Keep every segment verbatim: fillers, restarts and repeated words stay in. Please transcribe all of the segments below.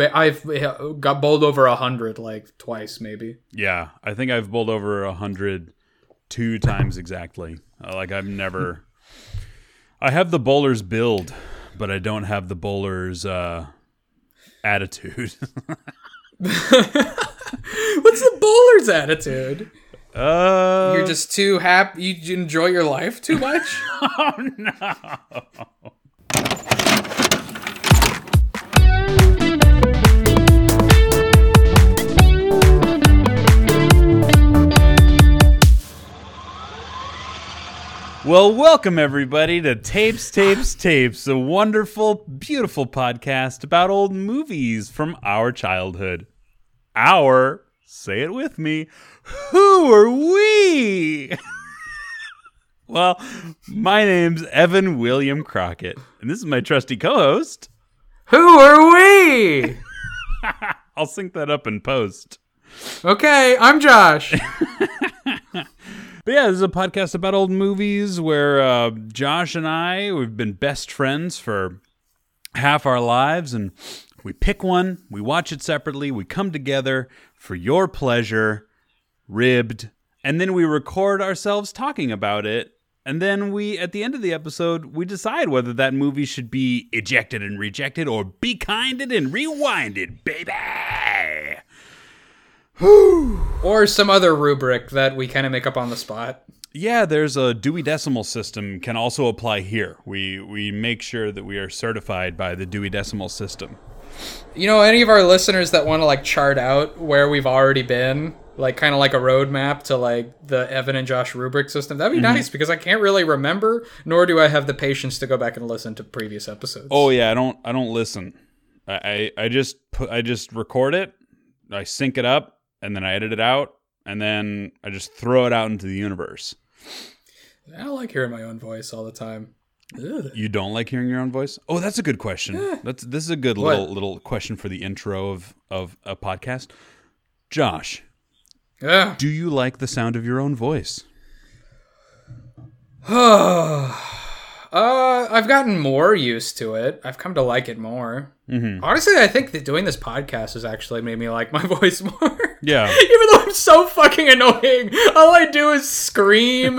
I've I've got bowled over a hundred like twice, maybe. Yeah, I think I've bowled over a hundred two times exactly. Like I've never. I have the bowler's build, but I don't have the bowler's uh, attitude. What's the bowler's attitude? Uh, You're just too happy. You enjoy your life too much. Oh no. Well, welcome everybody to Tapes, Tapes, Tapes, a wonderful, beautiful podcast about old movies from our childhood. Our, say it with me, who are we? Well, my name's Evan William Crockett, and this is my trusty co-host. Who are we? I'll sync that up in post. Okay, I'm Josh. But yeah, this is a podcast about old movies where uh, Josh and I, we've been best friends for half our lives, and we pick one, we watch it separately, we come together for your pleasure, ribbed, and then we record ourselves talking about it, and then we, at the end of the episode, we decide whether that movie should be ejected and rejected or be kinded and rewinded, baby! Or some other rubric that we kind of make up on the spot. Yeah, there's a Dewey Decimal System can also apply here. We we make sure that we are certified by the Dewey Decimal System. You know, any of our listeners that want to like chart out where we've already been, like kind of like a roadmap to like the Evan and Josh rubric system, that'd be mm-hmm. nice because I can't really remember, nor do I have the patience to go back and listen to previous episodes. Oh yeah, I don't I don't listen. I I, I just put, I just record it, I sync it up. And then I edit it out, and then I just throw it out into the universe. I don't like hearing my own voice all the time. Ugh. You don't like hearing your own voice? Oh, that's a good question. Yeah. That's this is a good little what? little question for the intro of, of a podcast. Josh, yeah. Do you like the sound of your own voice? uh, I've gotten more used to it. I've come to like it more. Mm-hmm. Honestly, I think that doing this podcast has actually made me like my voice more. Yeah. Even though I'm so fucking annoying, all I do is scream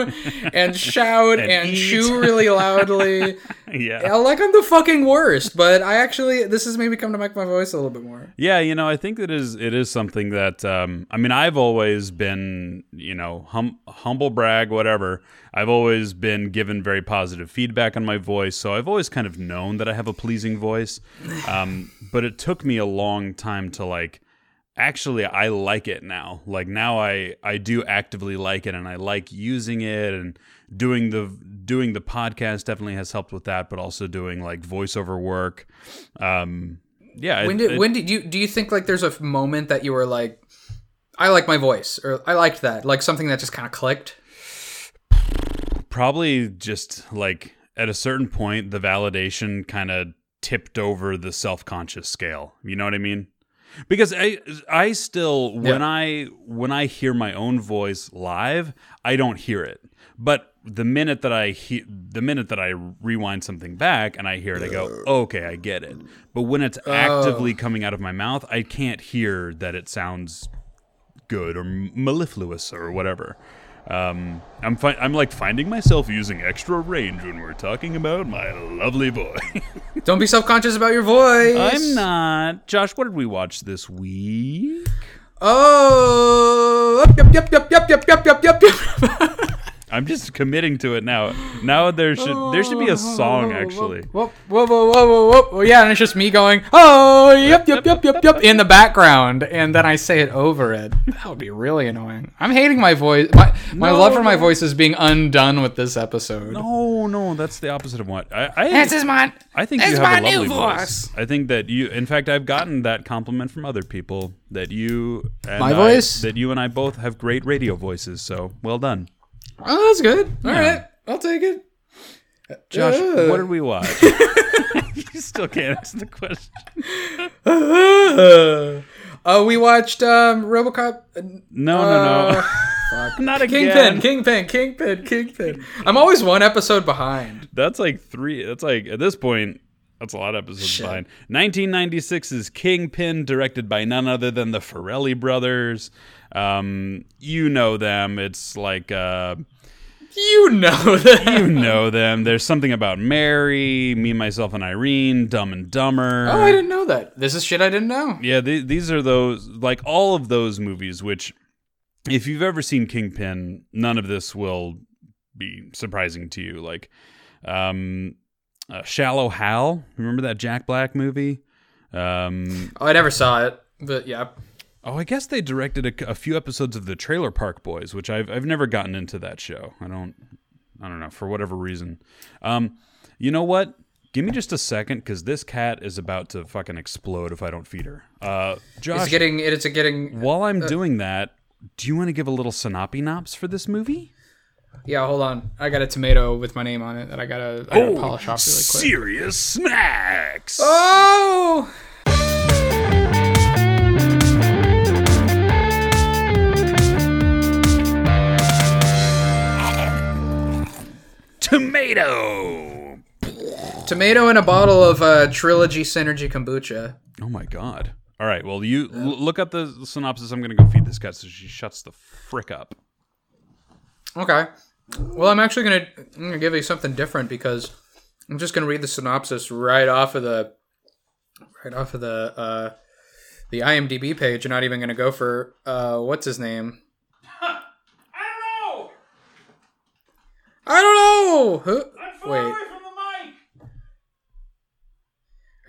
and shout and, and chew really loudly. Yeah. Like I'm the fucking worst, but I actually, this has made me come to make my voice a little bit more. Yeah, you know, I think that is, it is something that, um, I mean, I've always been, you know, hum, humble brag, whatever. I've always been given very positive feedback on my voice, so I've always kind of known that I have a pleasing voice. Um, but it took me a long time to like, actually, I like it now. Like now I, I do actively like it, and I like using it, and doing the doing the podcast definitely has helped with that, but also doing like voiceover work. Um, yeah. When did it, it, when did you do you think like there's a moment that you were like, I like my voice, or I liked that, like something that just kind of clicked? Probably just like at a certain point, the validation kind of tipped over the self-conscious scale. You know what I mean? Because I I still, when yeah. I when I hear my own voice live, I don't hear it. But the minute that I he- the minute that I rewind something back and I hear it, I go, oh, okay, I get it. But when it's actively oh. coming out of my mouth, I can't hear that it sounds good or mellifluous or whatever. Um, I'm fi- I'm like finding myself using extra range when we're talking about my lovely voice. Don't be self-conscious about your voice. I'm not. Josh, what did we watch this week? Oh, yep, yep, yep, yep, yep, yep, yep, yep, yep. I'm just committing to it now. Now there should oh, there should be a song whoa, actually. Whoa, whoa, whoa, whoa, whoa, whoa! Yeah, and it's just me going, oh, yep, yep, yep, yep, yep, in the background, and then I say it over it. That would be really annoying. I'm hating my voice. My, my no, love for my voice is being undone with this episode. No, no, that's the opposite of what. I, I, this is my. I think this you have a lovely voice. voice. I think that you. In fact, I've gotten that compliment from other people that you. And my I, voice. That you and I both have great radio voices. So well done. Oh, that's good. All yeah. right. I'll take it. Josh, uh, what did we watch? You still can't answer the question. uh, uh, we watched um, RoboCop. No, uh, no, no. Fuck. Not again. Kingpin, Kingpin, Kingpin, Kingpin. I'm always one episode behind. That's like three. That's like, at this point, That's a lot of episodes Shit. behind. nineteen ninety-six's Kingpin, directed by none other than the Farrelly Brothers. Um, you know them. It's like... Uh, you know them. You know them. There's Something About Mary, Me, Myself, and Irene, Dumb and Dumber. Oh, I didn't know that. This is shit I didn't know. Yeah, th- these are those... Like, all of those movies, which... If you've ever seen Kingpin, none of this will be surprising to you. Like... Um, Uh, Shallow Hal, remember that Jack Black movie? Um, oh, I never saw it, but yeah. Oh, I guess they directed a, a few episodes of the Trailer Park Boys, which I've I've never gotten into that show. I don't, I don't know for whatever reason. Um, you know what? Give me just a second, because this cat is about to fucking explode if I don't feed her. Uh, Josh, it's getting it's a getting. While I'm uh, doing that, do you want to give a little synopsis for this movie? Yeah, hold on. I got a tomato with my name on it that I gotta, I gotta oh, polish off really quick. Serious snacks! Oh! Tomato! Tomato and a bottle of uh, Trilogy Synergy kombucha. Oh my god. Alright, well, you uh, l- look up the synopsis. I'm gonna go feed this cat so she shuts the frick up. Okay. Well, I'm actually going to I'm gonna give you something different, because I'm just going to read the synopsis right off of the right off of the uh, the IMDb page. You're not even going to go for uh, what's his name? I don't know. I don't know. Who? I'm far Wait. away from the mic.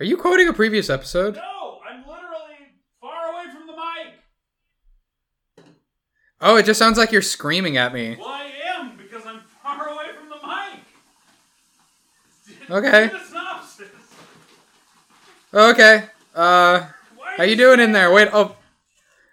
Are you quoting a previous episode? No, I'm literally far away from the mic. Oh, it just sounds like you're screaming at me. What? Okay. Okay. Uh, how you doing in there? Wait. Oh.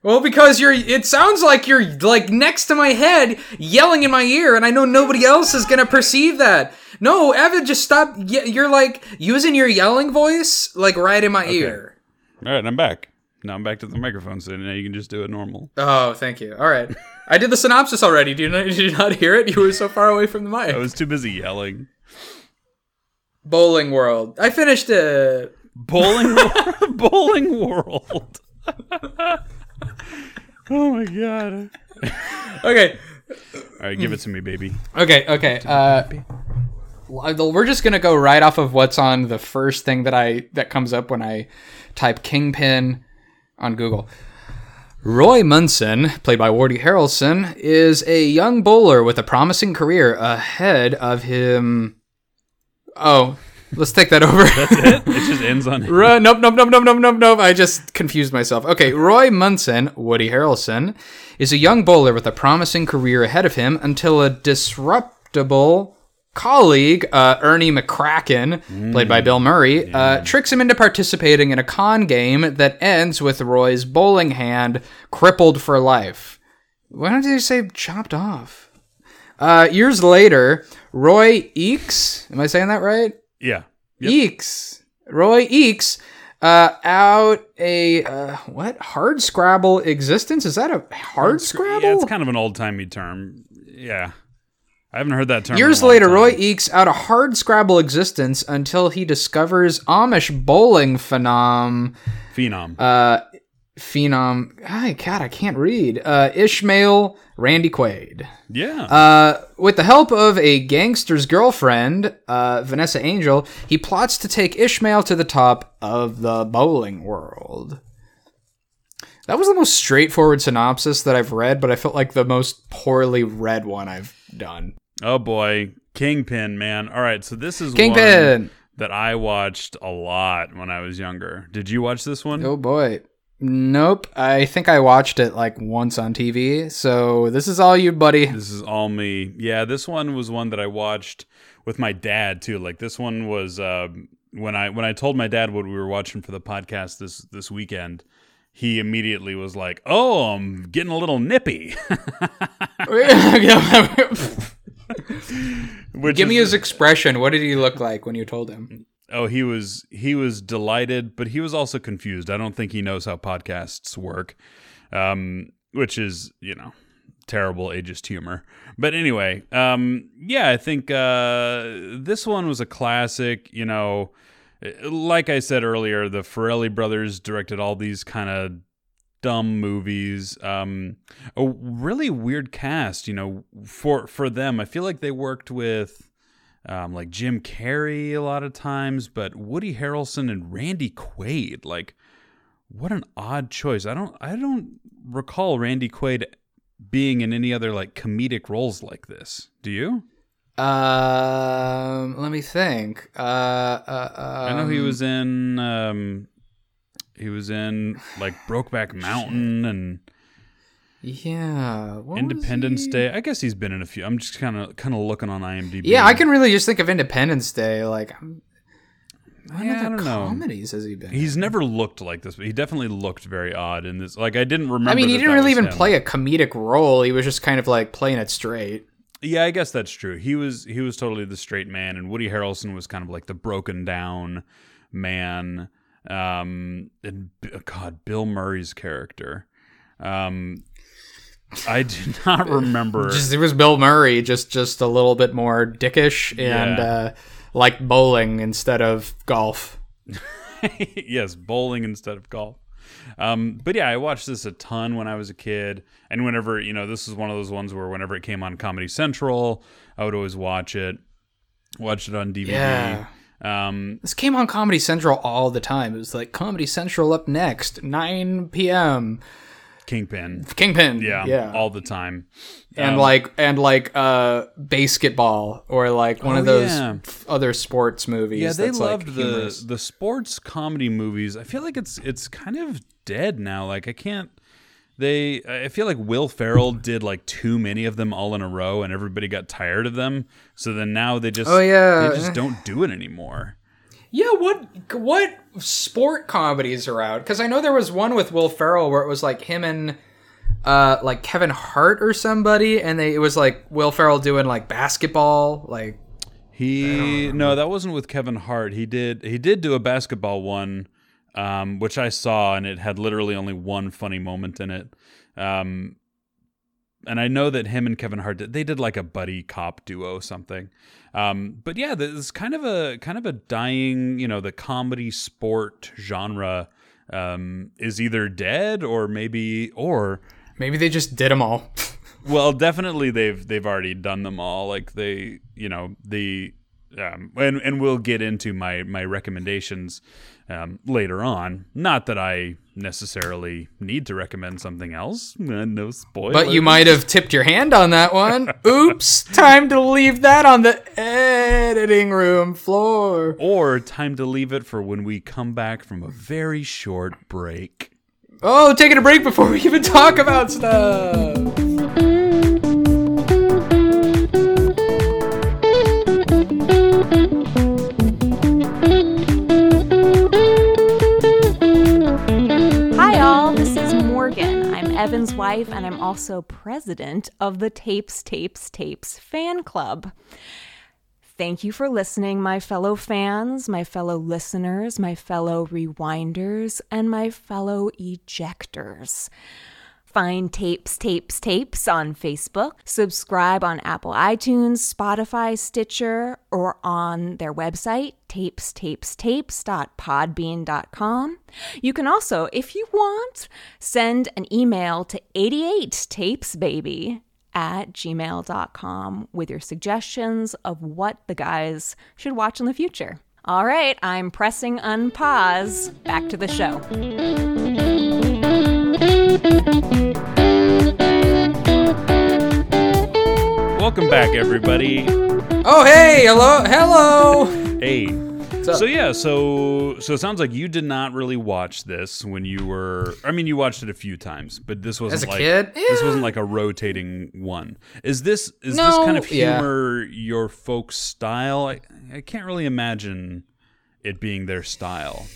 Well, because you're. It sounds like you're like next to my head, yelling in my ear, and I know nobody else is gonna perceive that. No, Evan, just stop. You're like using your yelling voice, like right in my okay. ear. All right, I'm back. Now I'm back to the microphone, so now you can just do it normal. Oh, thank you. All right, I did the synopsis already. Do you not, did you not hear it? You were so far away from the mic. I was too busy yelling. Bowling World. I finished it. Bowling World. Bowling World. Oh my god. Okay. All right, give it to me, baby. Okay, okay. Uh, we're just gonna go right off of what's on the first thing that I that comes up when I type Kingpin on Google. Roy Munson, played by Woody Harrelson, is a young bowler with a promising career ahead of him. Oh, let's take that over. That's it? It just ends on it. Ro- nope, nope, nope, nope, nope, nope, nope. I just confused myself. Okay, Roy Munson, Woody Harrelson, is a young bowler with a promising career ahead of him until a disruptible colleague, uh, Ernie McCracken, mm. played by Bill Murray, yeah. uh, tricks him into participating in a con game that ends with Roy's bowling hand crippled for life. Why don't they say chopped off? Uh, years later, Roy Eakes, am I saying that right? Yeah. Yep. Eakes. Roy Eakes uh, out a, uh, what? Hardscrabble existence? Is that a hardscrabble? Yeah, it's kind of an old-timey term. Yeah. I haven't heard that term. Years later, time. Roy ekes out a hardscrabble existence until he discovers Amish bowling phenom. Phenom. Uh, phenom. Ay, God, I can't read. Uh, Ishmael... Randy Quaid. Yeah. Uh, with the help of a gangster's girlfriend, uh, Vanessa Angel, he plots to take Ishmael to the top of the bowling world. That was the most straightforward synopsis that I've read, but I felt like the most poorly read one I've done. Oh, boy. Kingpin, man. All right, so this is Kingpin. One that I watched a lot when I was younger. Did you watch this one? Oh, boy. Nope. I think I watched it like once on T V. So this is all you, buddy. This is all me. Yeah, this one was one that I watched with my dad too. Like this one was uh, when I when I told my dad what we were watching for the podcast this this weekend. He immediately was like, "Oh, I'm getting a little nippy." Give me his expression. What did he look like when you told him? Oh, he was he was delighted, but he was also confused. I don't think he knows how podcasts work, um, which is, you know, terrible ageist humor. But anyway, um, yeah, I think uh, this one was a classic. You know, Like I said earlier, the Farrelly brothers directed all these kind of dumb movies. Um, a really weird cast, you know, for for them. I feel like they worked with um, like Jim Carrey a lot of times, but Woody Harrelson and Randy Quaid. Like, what an odd choice. I don't I don't recall Randy Quaid being in any other like comedic roles like this. Do you? Um, let me think. Uh, uh um, I know he was in. Um, he was in like Brokeback Mountain and yeah, what Independence Day. I guess he's been in a few. I'm just kind of kind of looking on IMDb. Yeah, I can really just think of Independence Day. Like, I'm, what yeah, other I don't comedies know. Has he been? He's in? Never looked like this, but he definitely looked very odd in this. Like, I didn't remember. I mean, he that didn't that really even him. play a comedic role. He was just kind of like playing it straight. Yeah, I guess that's true. He was he was totally the straight man, and Woody Harrelson was kind of like the broken down man. Um, and God, Bill Murray's character. Um, I do not remember. Just, it was Bill Murray, just just a little bit more dickish and yeah. uh, like bowling instead of golf. Yes, bowling instead of golf. Um, but yeah, I watched this a ton when I was a kid, and whenever, you know, this is one of those ones where whenever it came on Comedy Central, I would always watch it, watch it on D V D. Yeah. Um, this came on Comedy Central all the time. It was like Comedy Central up next, nine p.m. Kingpin. Kingpin. Yeah. yeah. All the time. And um, like, and like, uh, basketball or like one oh, of those yeah. other sports movies. Yeah. They that's loved like the, the sports comedy movies. I feel like it's, it's kind of dead now. Like I can't, they, I feel like Will Ferrell did like too many of them all in a row and everybody got tired of them. So then now they just, oh, yeah. they just don't do it anymore. Yeah, what what sport comedies are out? Because I know there was one with Will Ferrell where it was like him and uh, like Kevin Hart or somebody, and they it was like Will Ferrell doing like basketball, like he no, that wasn't with Kevin Hart. He did he did do a basketball one, um, which I saw, and it had literally only one funny moment in it. Um, and I know that him and Kevin Hart did, they did like a buddy cop duo something. Um, but yeah, there's kind of a kind of a dying, you know, the comedy sport genre um, is either dead or maybe or maybe they just did them all. Well, definitely they've they've already done them all. Like they, you know, the um, and and we'll get into my my recommendations um, later on. Not that I necessarily need to recommend something else. No spoilers. But you might have tipped your hand on that one. Oops, time to leave that on the editing room floor. Or time to leave it for when we come back from a very short break. Oh, taking a break before we even talk about stuff. Evan's wife, and I'm also president of the Tapes, Tapes, Tapes fan club. Thank you for listening, my fellow fans, my fellow listeners, my fellow rewinders, and my fellow ejectors. Find Tapes, Tapes, Tapes on Facebook. Subscribe on Apple iTunes, Spotify, Stitcher, or on their website, tapes tapes tapes dot podbean dot com. You can also, if you want, send an email to eighty-eight tapes baby at gmail dot com with your suggestions of what the guys should watch in the future. All right, I'm pressing unpause. Back to the show. Welcome back, everybody. Oh, hey, hello, hello. Hey. So yeah, so so it sounds like you did not really watch this when you were. I mean, you watched it a few times, but this wasn't as a like, kid. Yeah. This wasn't like a rotating one. Is this is no, this kind of humor yeah. your folks' style? I, I can't really imagine it being their style.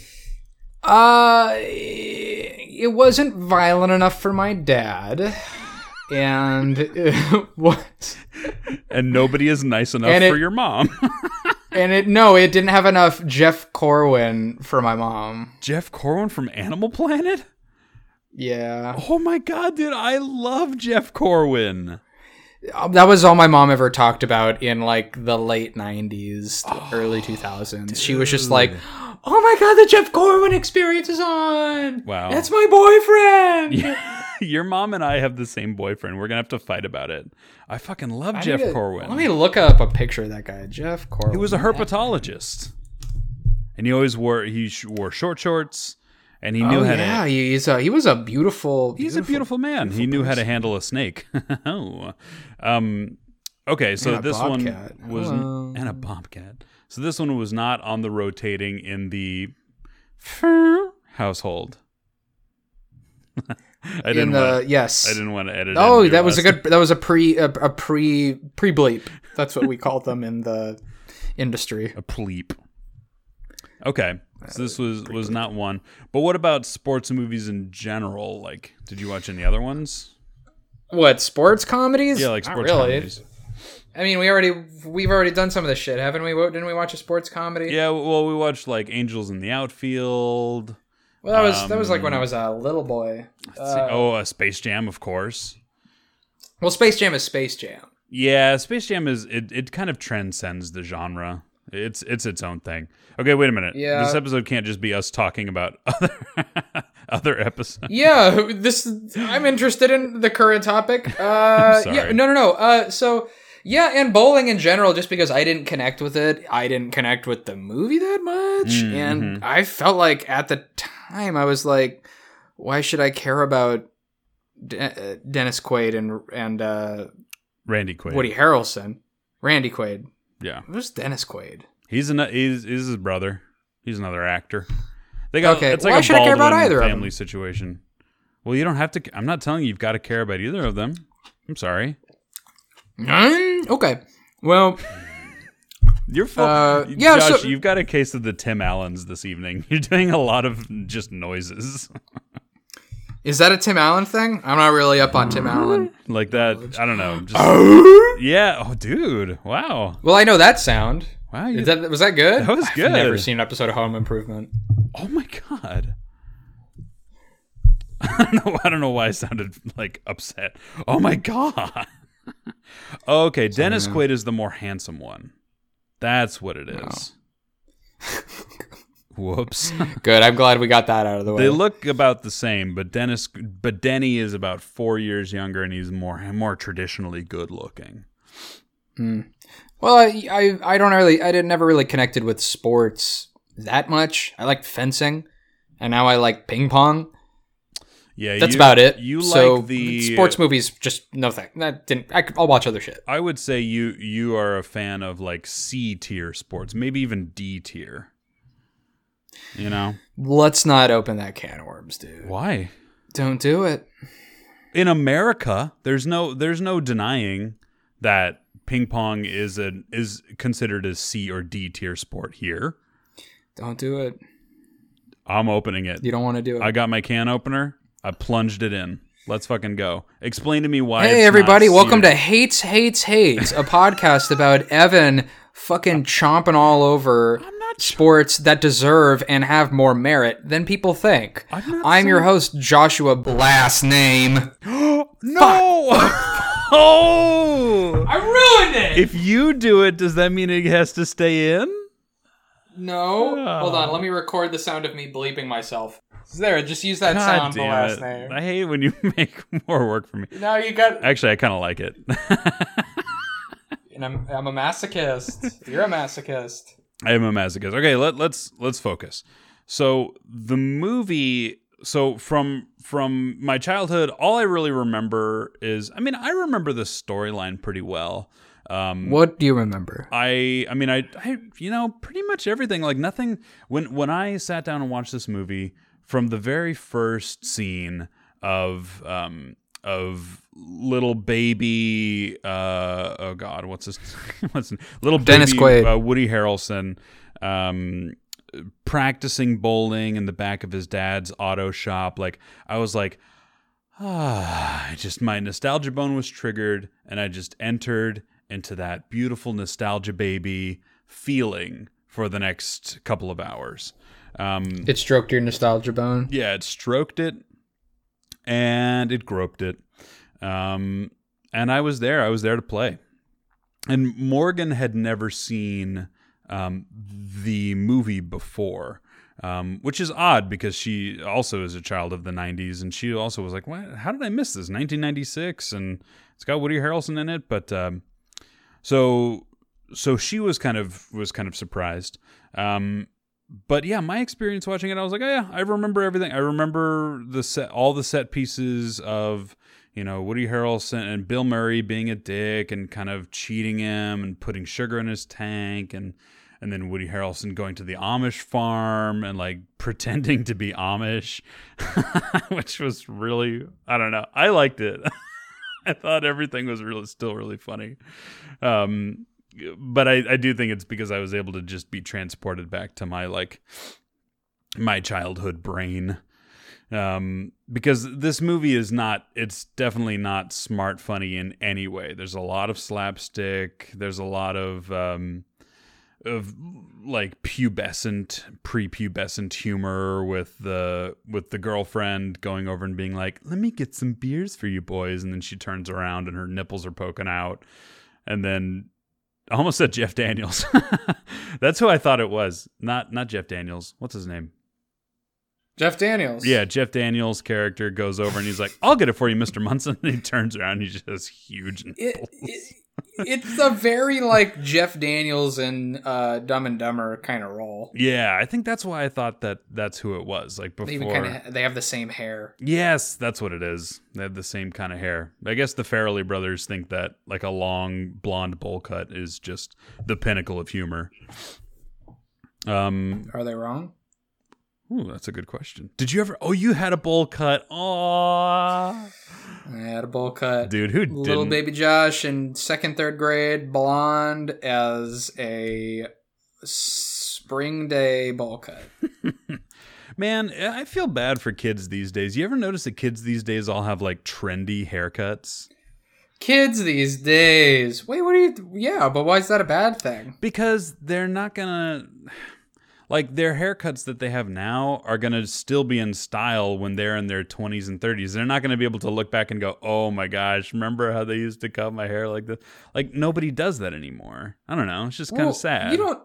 Uh, it wasn't violent enough for my dad, and it was, and nobody is nice enough and for it, your mom. and it no, it didn't have enough Jeff Corwin for my mom. Jeff Corwin from Animal Planet? Yeah. Oh my God, dude, I love Jeff Corwin. That was all my mom ever talked about in like the late nineties, the oh, early two thousands. Dude. She was just like, oh my God, the Jeff Corwin Experience is on. Wow. That's my boyfriend. Yeah. Your mom and I have the same boyfriend. We're going to have to fight about it. I fucking love I Jeff to, Corwin. Let me look up a picture of that guy, Jeff Corwin. He was a herpetologist. And he always wore, he wore short shorts. And he knew oh, how yeah. to. Yeah, he's a, he was a beautiful. He's beautiful, a beautiful man. Beautiful he knew person. How to handle a snake. oh. um, okay, so this bobcat. one was Hello. and a bobcat. So this one was not on the rotating in the household. I didn't. In the, wanna, yes, I didn't want to edit. Oh, that was a good. That was a pre a, a pre pre bleep. That's what we called them in the industry. A pleep. Okay. So this was, was not one. But what about sports movies in general? Like, did you watch any other ones? What, sports comedies? Yeah, like sports really. comedies. I mean, we already we've already done some of this shit, haven't we? Didn't we watch a sports comedy? Yeah, well, we watched like Angels in the Outfield. Well, that was um, that was like when I was a little boy. Uh, oh, uh, Space Jam, of course. Well, Space Jam is Space Jam. Yeah, Space Jam is it. It kind of transcends the genre. It's it's its own thing. Okay, wait a minute. Yeah. This episode can't just be us talking about other other episodes. Yeah, this I'm interested in the current topic. Uh, sorry. Yeah, no, no, no. Uh, so yeah, and bowling in general, just because I didn't connect with it, I didn't connect with the movie that much, mm-hmm. and I felt like at the time I was like, why should I care about De- Dennis Quaid and and uh, Randy Quaid, Woody Harrelson, Randy Quaid. Yeah. Who's Dennis Quaid? He's an he's, he's his brother. He's another actor. They got okay. It's like Why a should I care about either family of them? Situation. Well, you don't have to. I'm not telling you you've got to care about either of them. I'm sorry. Mm, okay. Well, you're full. Uh, yeah, Josh, so, you've got a case of the Tim Allens this evening. You're doing a lot of just noises. Is that a Tim Allen thing? I'm not really up on Tim Allen. Like that, I don't know. Just, yeah. Oh, dude. Wow. Well, I know that sound. Wow. You, Is that, was that good? That was I've good. I've never seen an episode of Home Improvement. Oh, my God. I don't know, I don't know why I sounded like upset. Oh, my God. Okay. Dennis Quaid is the more handsome one. That's what it is. Wow. Whoops. Good. I'm glad we got that out of the way. They look about the same, but Dennis, but Denny is about four years younger, and he's more more traditionally good looking. Mm. Well, I, I I don't really I didn't never really connected with sports that much. I liked fencing, and now I like ping pong. Yeah, that's you, about it. You so like the sports movies? Just no thing. That didn't. I could, I'll watch other shit. I would say you you are a fan of like C tier sports, maybe even D tier. You know, let's not open that can of worms, dude. Why? Don't do it. In America, there's no there's no denying that ping pong is a is considered a C or D tier sport here. Don't do it. I'm opening it. You don't want to do it. I got my can opener. I plunged it in. Let's fucking go. Explain to me why. Hey, it's everybody! Not welcome to Hates, Hates, Hates, a podcast about Evan fucking chomping all over. I'm sports that deserve and have more merit than people think. I'm, I'm your host, Joshua Blast Name. No! Oh! I ruined it! If you do it, does that mean it has to stay in? No. Oh. Hold on, let me record the sound of me bleeping myself. There, just use that God sound, Blast Name. I hate when you make more work for me. No, you got... Actually, I kind of like it. And I'm, I'm a masochist. You're a masochist. I am a masochist. Okay, let, let's let's focus. So the movie. So from from my childhood, all I really remember is. I mean, I remember the storyline pretty well. Um, what do you remember? I I mean I, I you know pretty much everything. Like nothing. When when I sat down and watched this movie, from the very first scene of um of. Little baby, uh, oh God, what's his? What's his, little Dennis baby, Quaid, uh, Woody Harrelson, um, practicing bowling in the back of his dad's auto shop. Like I was like, ah, I just my nostalgia bone was triggered, and I just entered into that beautiful nostalgia baby feeling for the next couple of hours. Um, it stroked your nostalgia bone. Yeah, it stroked it, and it groped it. Um, and I was there, I was there to play. And Morgan had never seen, um, the movie before. Um, which is odd because she also is a child of the nineties, and she also was like, what? How did I miss this? nineteen ninety-six, and it's got Woody Harrelson in it. But um, so so she was kind of was kind of surprised. Um, but yeah, my experience watching it, I was like, oh yeah, I remember everything. I remember the set, all the set pieces of, you know, Woody Harrelson and Bill Murray being a dick and kind of cheating him and putting sugar in his tank, and. And then Woody Harrelson going to the Amish farm and like pretending to be Amish, which was really, I don't know. I liked it. I thought everything was really, still really funny. Um, but I, I do think it's because I was able to just be transported back to my, like my childhood brain. Um, because this movie is not, it's definitely not smart funny in any way. There's a lot of slapstick. There's a lot of, um, of like pubescent, prepubescent humor with the with the girlfriend going over and being like, let me get some beers for you boys. And then she turns around and her nipples are poking out. And then I almost said Jeff Daniels. That's who I thought it was. Not not Jeff Daniels. What's his name? Jeff Daniels. Yeah, Jeff Daniels' character goes over and he's like, I'll get it for you, Mister Munson. And he turns around and he just has huge nipples. It, it, it's a very, like, Jeff Daniels and uh, Dumb and Dumber kind of role. Yeah, I think that's why I thought that that's who it was. Like before, they, even kinda ha- they have the same hair. Yes, that's what it is. They have the same kind of hair. I guess the Farrelly brothers think that, like, a long blonde bowl cut is just the pinnacle of humor. Um, Are they wrong? Ooh, that's a good question. Did you ever... Oh, you had a bowl cut. Aww. I had a bowl cut. Dude, who didn't? Little baby Josh in second, third grade, blonde as a spring day bowl cut. Man, I feel bad for kids these days. You ever notice that kids these days all have, like, trendy haircuts? Kids these days. Wait, what are you... Th- yeah, but why is that a bad thing? Because they're not gonna... Like, their haircuts that they have now are going to still be in style when they're in their twenties and thirties. They're not going to be able to look back and go, oh, my gosh, remember how they used to cut my hair like this? Like, nobody does that anymore. I don't know. It's just kind of well, sad. You don't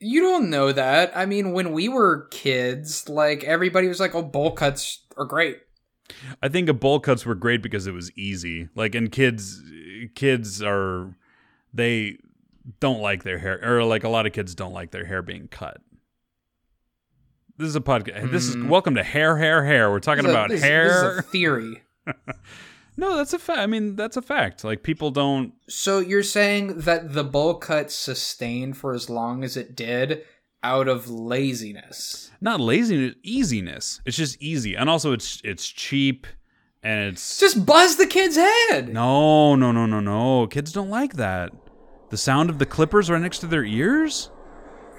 you don't know that. I mean, when we were kids, like, everybody was like, oh, bowl cuts are great. I think bowl cuts were great because it was easy. Like, and kids, kids are, they don't like their hair. Or, like, a lot of kids don't like their hair being cut. This is a podcast. This is welcome to hair, hair, hair. We're talking this about is, hair. This is a theory. No, that's a fact. I mean, that's a fact. Like, people don't. So you're saying that the bowl cut sustained for as long as it did out of laziness? Not laziness, easiness. It's just easy, and also it's it's cheap, and it's just buzz the kid's head. No, no, no, no, no. Kids don't like that. The sound of the clippers right next to their ears.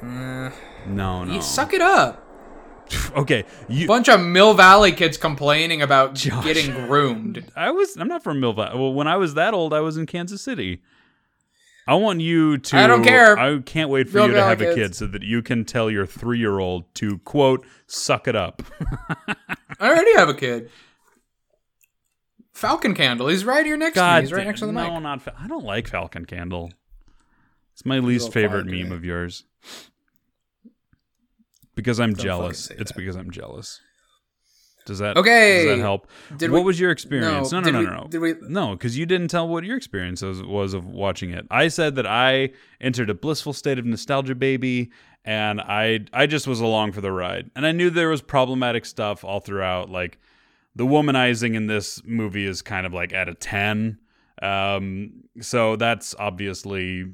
Mm. No, no. You suck it up. Okay, you bunch of Mill Valley kids complaining about Josh. Getting groomed. I was I'm not from Mill Valley. Well, when I was that old, I was in Kansas City. I want you to I don't care. I can't wait for Mill you Valley to have kids. a kid so that you can tell your three-year-old to quote suck it up. I already have a kid. Falcon Candle. He's right here next God to me. He's right next to the no, mic. No, not fa- I don't like Falcon Candle. It's my least favorite meme today. of yours. Because I'm Don't jealous. It's that. because I'm jealous. Does that okay? Does that help? Did what we, was your experience? No, no, no, no, no. Did we, did we, no, because you didn't tell what your experience was, was of watching it. I said that I entered a blissful state of nostalgia, baby, and I I just was along for the ride, and I knew there was problematic stuff all throughout. Like the womanizing in this movie is kind of like at a ten, um, so that's obviously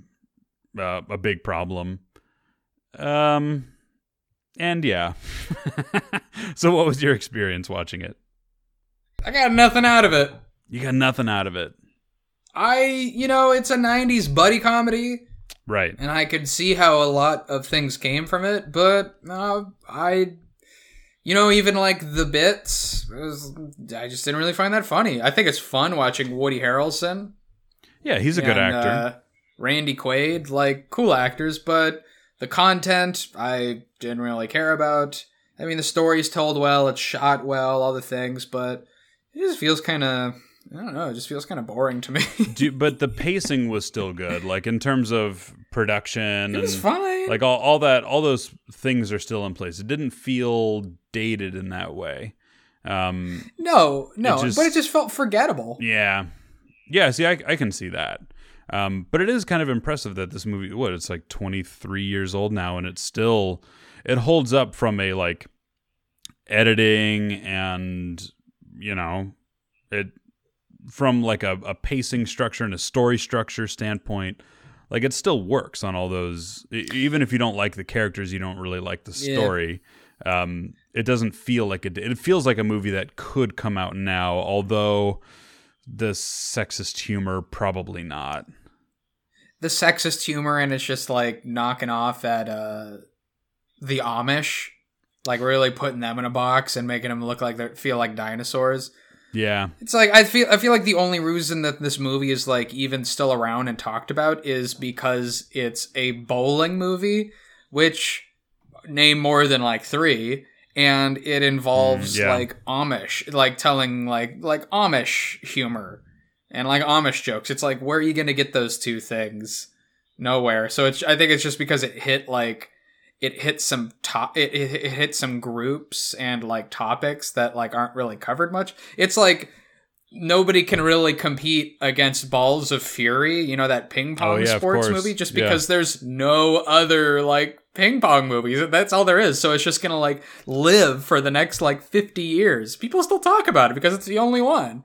uh, a big problem. Um. And yeah. So what was your experience watching it? I got nothing out of it. You got nothing out of it. I, you know, it's a nineties buddy comedy. Right. And I could see how a lot of things came from it, but uh, I, you know, even like the bits, it was, I just didn't really find that funny. I think it's fun watching Woody Harrelson. Yeah, he's a and, good actor. Uh, Randy Quaid, like cool actors, but... The content, I didn't really care about. I mean, the story's told well, it's shot well, all the things, but it just feels kind of I don't know. It just feels kind of boring to me. Do, but the pacing was still good. Like in terms of production, it was and, fine. Like all, all that, all those things are still in place. It didn't feel dated in that way. Um, no, no, it just, but it just felt forgettable. Yeah, yeah. See, I, I can see that. Um, but it is kind of impressive that this movie, what it's like twenty-three years old now, and it's still, it holds up from a like editing and you know it. From like a, a pacing structure and a story structure standpoint, like it still works on all those. Even if you don't like the characters, you don't really like the story. Yeah. Um, it doesn't feel like it. It feels like a movie that could come out now, although the sexist humor probably not. The sexist humor, and it's just like knocking off at uh, the Amish, like really putting them in a box and making them look like they feel like dinosaurs. Yeah, it's like I feel I feel like the only reason that this movie is like even still around and talked about is because it's a bowling movie, which name more than like three, and it involves mm, yeah. like Amish, like telling like like Amish humor and like Amish jokes. It's like, where are you going to get those two things? Nowhere. So it's I think it's just because it hit like it hit some top, it, it, it hit some groups and like topics that like aren't really covered much. It's like nobody can really compete against Balls of Fury, you know, that ping pong oh, yeah, sports movie, just because yeah. there's no other like ping pong movies. That's all there is. So it's just gonna like live for the next like fifty years. People still talk about it because it's the only one.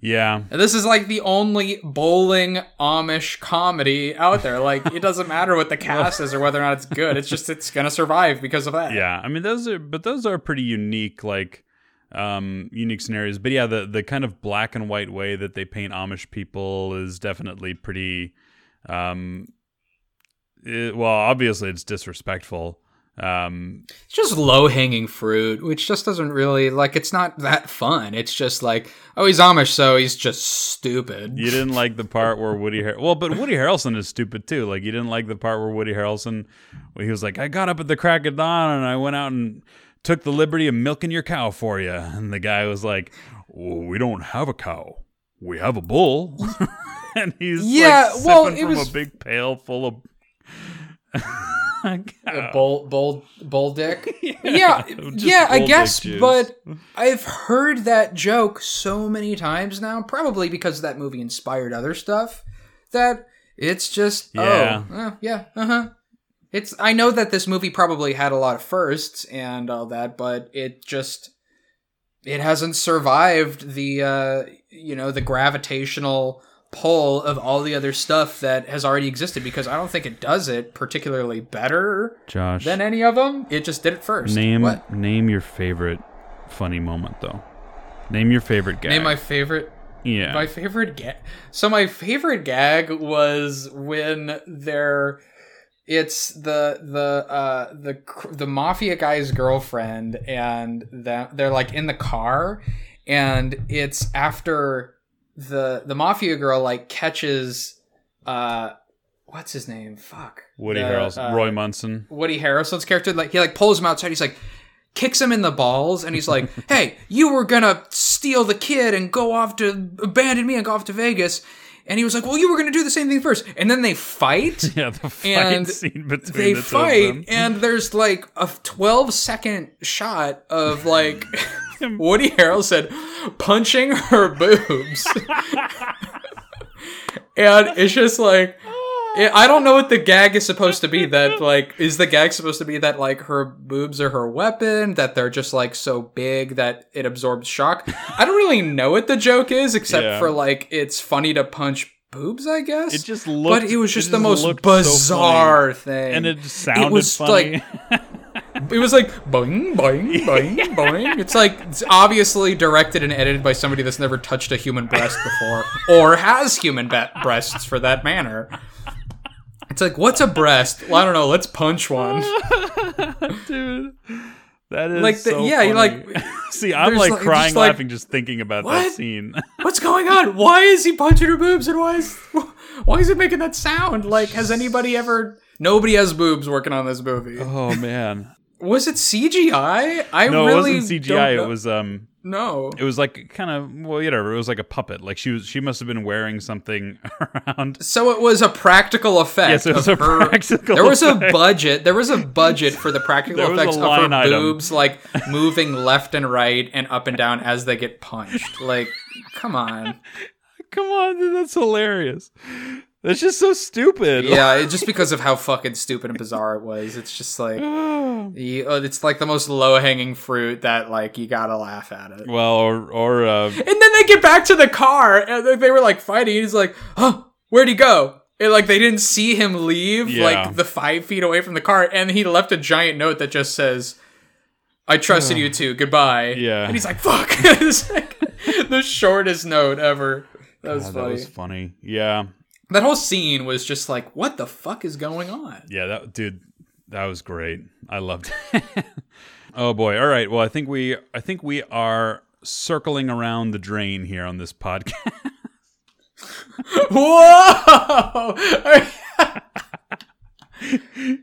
Yeah. And this is like the only bowling Amish comedy out there. Like, it doesn't matter what the cast is or whether or not it's good. It's just, it's going to survive because of that. Yeah. I mean, those are, but those are pretty unique, like, um, unique scenarios. But yeah, the, the kind of black and white way that they paint Amish people is definitely pretty, um, it, well, obviously it's disrespectful. Um, it's just low-hanging fruit, which just doesn't really, like, it's not that fun. It's just like, oh, he's Amish, so he's just stupid. You didn't like the part where Woody Har- well, but Woody Harrelson is stupid, too. Like, you didn't like the part where Woody Harrelson, well, he was like, I got up at the crack of dawn, and I went out and took the liberty of milking your cow for you. And the guy was like, well, we don't have a cow. We have a bull. And he's, yeah, like, well, sipping it from was... a big pail full of... A bull, bull, bull dick. Yeah, yeah, yeah I guess. But I've heard that joke so many times now, probably because that movie inspired other stuff. That it's just, yeah. oh, uh, yeah, uh huh. It's. I know that this movie probably had a lot of firsts and all that, but it just it hasn't survived the uh, you know the gravitational pull of all the other stuff that has already existed, because I don't think it does it particularly better, Josh, than any of them. It just did it first. Name what? Name your favorite funny moment, though. Name your favorite gag. Name my favorite. Yeah, my favorite gag. So my favorite gag was when they're. It's the the uh, the the mafia guy's girlfriend, and that they're like in the car, and it's after. The the mafia girl like catches, uh, what's his name? Fuck. Woody the, Harrelson, uh, Roy Munson. Woody Harrelson's character, like he like pulls him outside. He's like, kicks him in the balls, and he's like, "Hey, you were gonna steal the kid and go off to abandon me and go off to Vegas." And he was like, "Well, you were gonna do the same thing first." And then they fight. Yeah, the fight scene between they the fight, two of them. And there's like a twelve second shot of like. Woody Harrelson punching her boobs. And it's just like, I don't know what the gag is supposed to be. That like, is the gag supposed to be that like her boobs are her weapon, that they're just like so big that it absorbs shock? I don't really know what the joke is, except yeah. for like, it's funny to punch boobs, I guess. It just looked, but it was just it the just most bizarre so thing. And it sounded it was funny. Like, it was like boing, boing, boing, boing. It's like it's obviously directed and edited by somebody that's never touched a human breast before, or has human be- breasts for that matter. It's like, what's a breast? Well, I don't know. Let's punch one, dude. That is like the, so yeah. Funny. You're like, see, I'm like, like crying, just laughing, like, just thinking about what? That scene. What's going on? Why is he punching her boobs, and why is why is he making that sound? Like, has anybody ever? Nobody has boobs working on this movie. Oh man. Was it C G I? I no, really it wasn't C G I. It was um, No. It was like kind of, well, you know, it was like a puppet. Like she was, she must have been wearing something around. So it was a practical effect. Yes, it was a her, practical There was effect. a budget. There was a budget for the practical effects of her item. boobs, like moving left and right and up and down as they get punched. Like, come on. Come on, dude, that's hilarious. That's just so stupid. Yeah, just because of how fucking stupid and bizarre it was. It's just like, you, it's like the most low-hanging fruit that, like, you gotta laugh at it. Well, or... or uh... And then they get back to the car, and they were, like, fighting, and he's like, oh, where'd he go? And, like, they didn't see him leave, yeah. like, the five feet away from the car, and he left a giant note that just says, I trusted you too, goodbye. Yeah. And he's like, fuck. It's like the shortest note ever. That was God, funny. That was funny. Yeah. That whole scene was just like, what the fuck is going on? Yeah, that dude, that was great. I loved it. Oh boy. All right. Well, I think we I think we are circling around the drain here on this podcast. Whoa!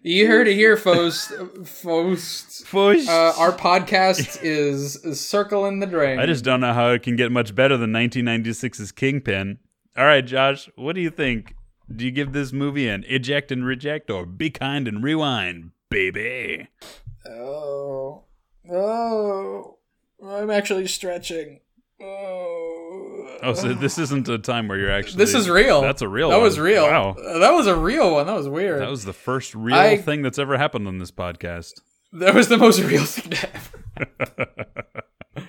You heard it here, folks. Folks. Uh, our podcast is, is circling the drain. I just don't know how it can get much better than nineteen ninety-six's Kingpin. All right, Josh, what do you think? Do you give this movie an eject and reject or be kind and rewind, baby? Oh. Oh. I'm actually stretching. Oh. Oh, so this isn't a time where you're actually... This is real. That's a real that one. That was real. Wow. That was a real one. That was weird. That was the first real I, thing that's ever happened on this podcast. That was the most real thing to ever.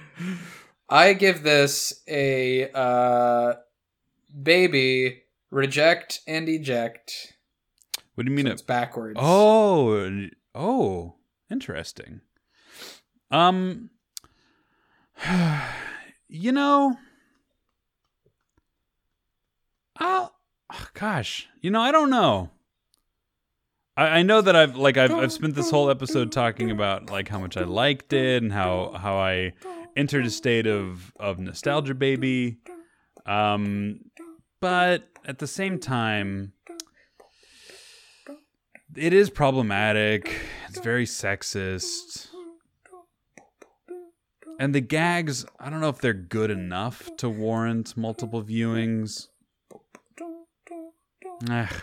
I give this a... Uh, baby, reject and eject. What do you mean? So it's it, backwards. Oh, oh, interesting. Um, you know, I'll, oh, gosh, you know, I don't know. I, I know that I've like I've I've spent this whole episode talking about like how much I liked it and how how I entered a state of of nostalgia, baby. Um, but at the same time, it is problematic. It's very sexist. And the gags, I don't know if they're good enough to warrant multiple viewings. Ugh.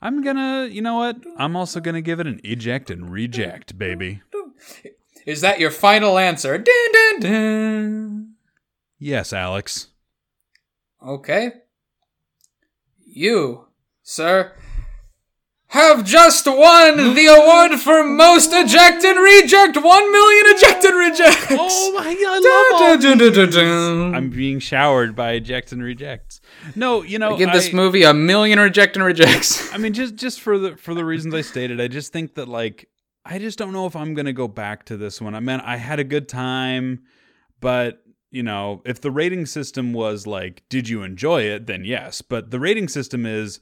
I'm gonna, you know what? I'm also gonna give it an eject and reject, baby. Is that your final answer? Dun, dun, dun. Yes, Alex. Okay. You, sir, have just won the award for most eject and reject. One million eject and rejects. Oh my God! I love all I'm being showered by eject and rejects. No, you know, I give this I, movie a million eject and rejects. I mean, just just for the for the reasons I stated, I just think that like I just don't know if I'm gonna go back to this one. I mean, I had a good time, but. You know, if the rating system was like, did you enjoy it? Then yes. But the rating system is,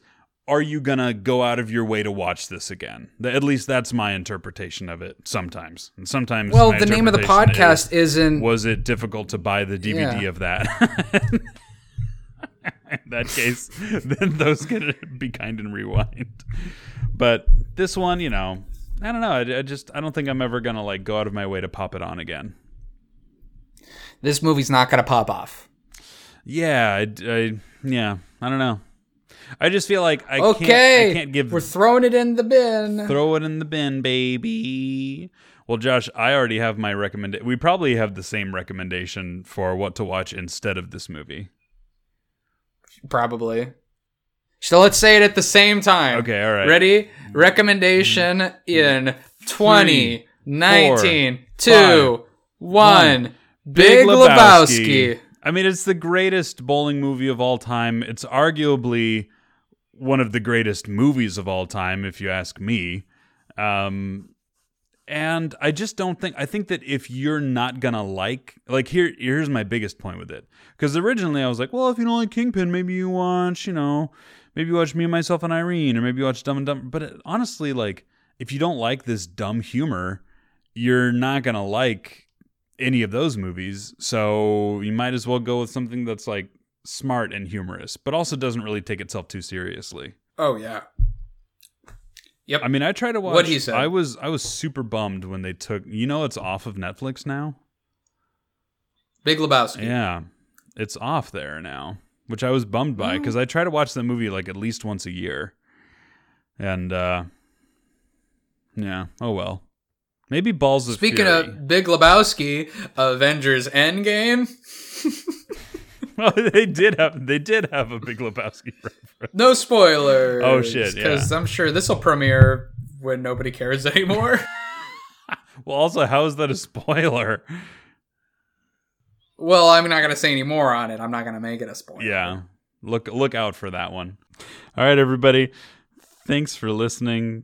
are you going to go out of your way to watch this again? At least that's my interpretation of it sometimes. And sometimes. Well, the name of the podcast is, isn't. Was it difficult to buy the D V D yeah. of that? In that case, then those could be kind and rewind. But this one, you know, I don't know. I, I just, I don't think I'm ever going to like go out of my way to pop it on again. This movie's not going to pop off. Yeah, I, I, yeah, I don't know. I just feel like I, okay. can't, I can't give... We're throwing it in the bin. Throw it in the bin, baby. Well, Josh, I already have my recommendation. We probably have the same recommendation for what to watch instead of this movie. Probably. So let's say it at the same time. Okay, all right. Ready? Recommendation mm-hmm. in twenty, Three, nineteen, four, two, five, one... one. Big, Big Lebowski. Lebowski. I mean, it's the greatest bowling movie of all time. It's arguably one of the greatest movies of all time, if you ask me. Um, and I just don't think... I think that if you're not going to like... Like, here, here's my biggest point with it. Because originally I was like, well, if you don't like Kingpin, maybe you watch, you know... Maybe you watch Me, Myself, and Irene, or maybe you watch Dumb and Dumber. But it, honestly, like, if you don't like this dumb humor, you're not going to like... any of those movies, so you might as well go with something that's like smart and humorous, but also doesn't really take itself too seriously. Oh yeah, yep. I mean, I try to watch. What he said. I was I was super bummed when they took. You know, it's off of Netflix now. Big Lebowski. Yeah. It's off there now, which I was bummed by because I try to watch the movie like at least once a year. And uh, yeah, oh well. Maybe Balls of Fury. Speaking of Big Lebowski, Avengers Endgame. Well, they did have they did have a Big Lebowski reference. No spoilers. Oh shit, yeah. Because I'm sure this will premiere when nobody cares anymore. Well, also, how is that a spoiler? Well, I'm not going to say any more on it. I'm not going to make it a spoiler. Yeah. Look look out for that one. All right, everybody. Thanks for listening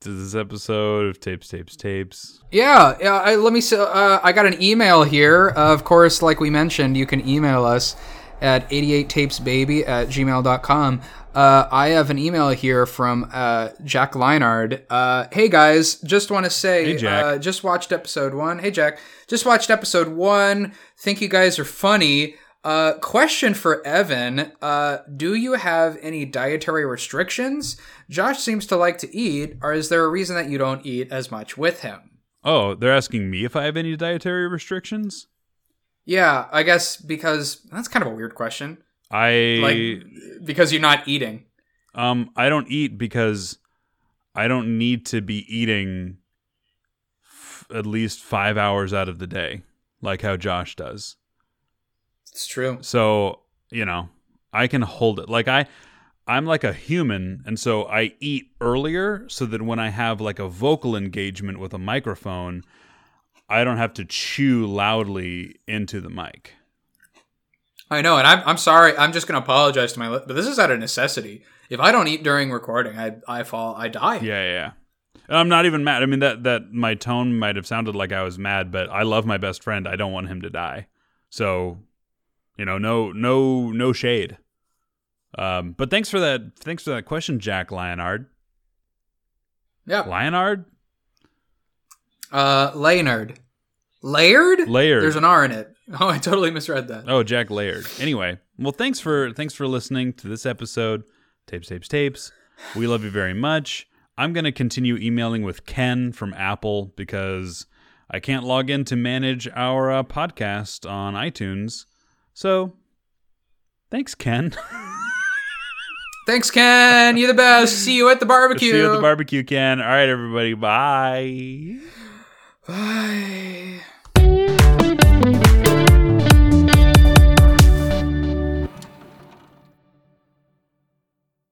to this episode of Tapes, Tapes, Tapes. Yeah. yeah. I, let me say, uh, I got an email here. Uh, of course, like we mentioned, you can email us at eighty-eight tapes baby at gmail dot com. Uh, I have an email here from uh, Jack Layered. Uh, hey, guys. Just want to say, hey, Jack. Uh, just watched episode one. Hey, Jack. Just watched episode one. Think you guys are funny. Uh, question for Evan. Uh, do you have any dietary restrictions? Josh seems to like to eat, or is there a reason that you don't eat as much with him? Oh, they're asking me if I have any dietary restrictions? Yeah, I guess because that's kind of a weird question. I like because you're not eating. Um, I don't eat because I don't need to be eating f- at least five hours out of the day, like how Josh does. It's true. So, you know, I can hold it. Like I, I'm like a human, and so I eat earlier so that when I have like a vocal engagement with a microphone, I don't have to chew loudly into the mic. I know, and I'm I'm sorry. I'm just going to apologize to my li- but this is out of necessity. If I don't eat during recording, I I fall, I die. Yeah, yeah. And I'm not even mad. I mean, that that my tone might have sounded like I was mad, but I love my best friend. I don't want him to die. So, you know, no no no shade. Um, but thanks for that. Thanks for that question, Jack Layered. Yeah, Layered. Uh, Layered. Layered? Layered. There's an R in it. Oh, I totally misread that. Oh, Jack Layered. Anyway, well, thanks for thanks for listening to this episode. Tapes, tapes, tapes. We love you very much. I'm going to continue emailing with Ken from Apple because I can't log in to manage our uh, podcast on iTunes. So, thanks, Ken. Thanks, Ken. You're the best. See you at the barbecue. See you at the barbecue, Ken. All right, everybody. Bye. Bye.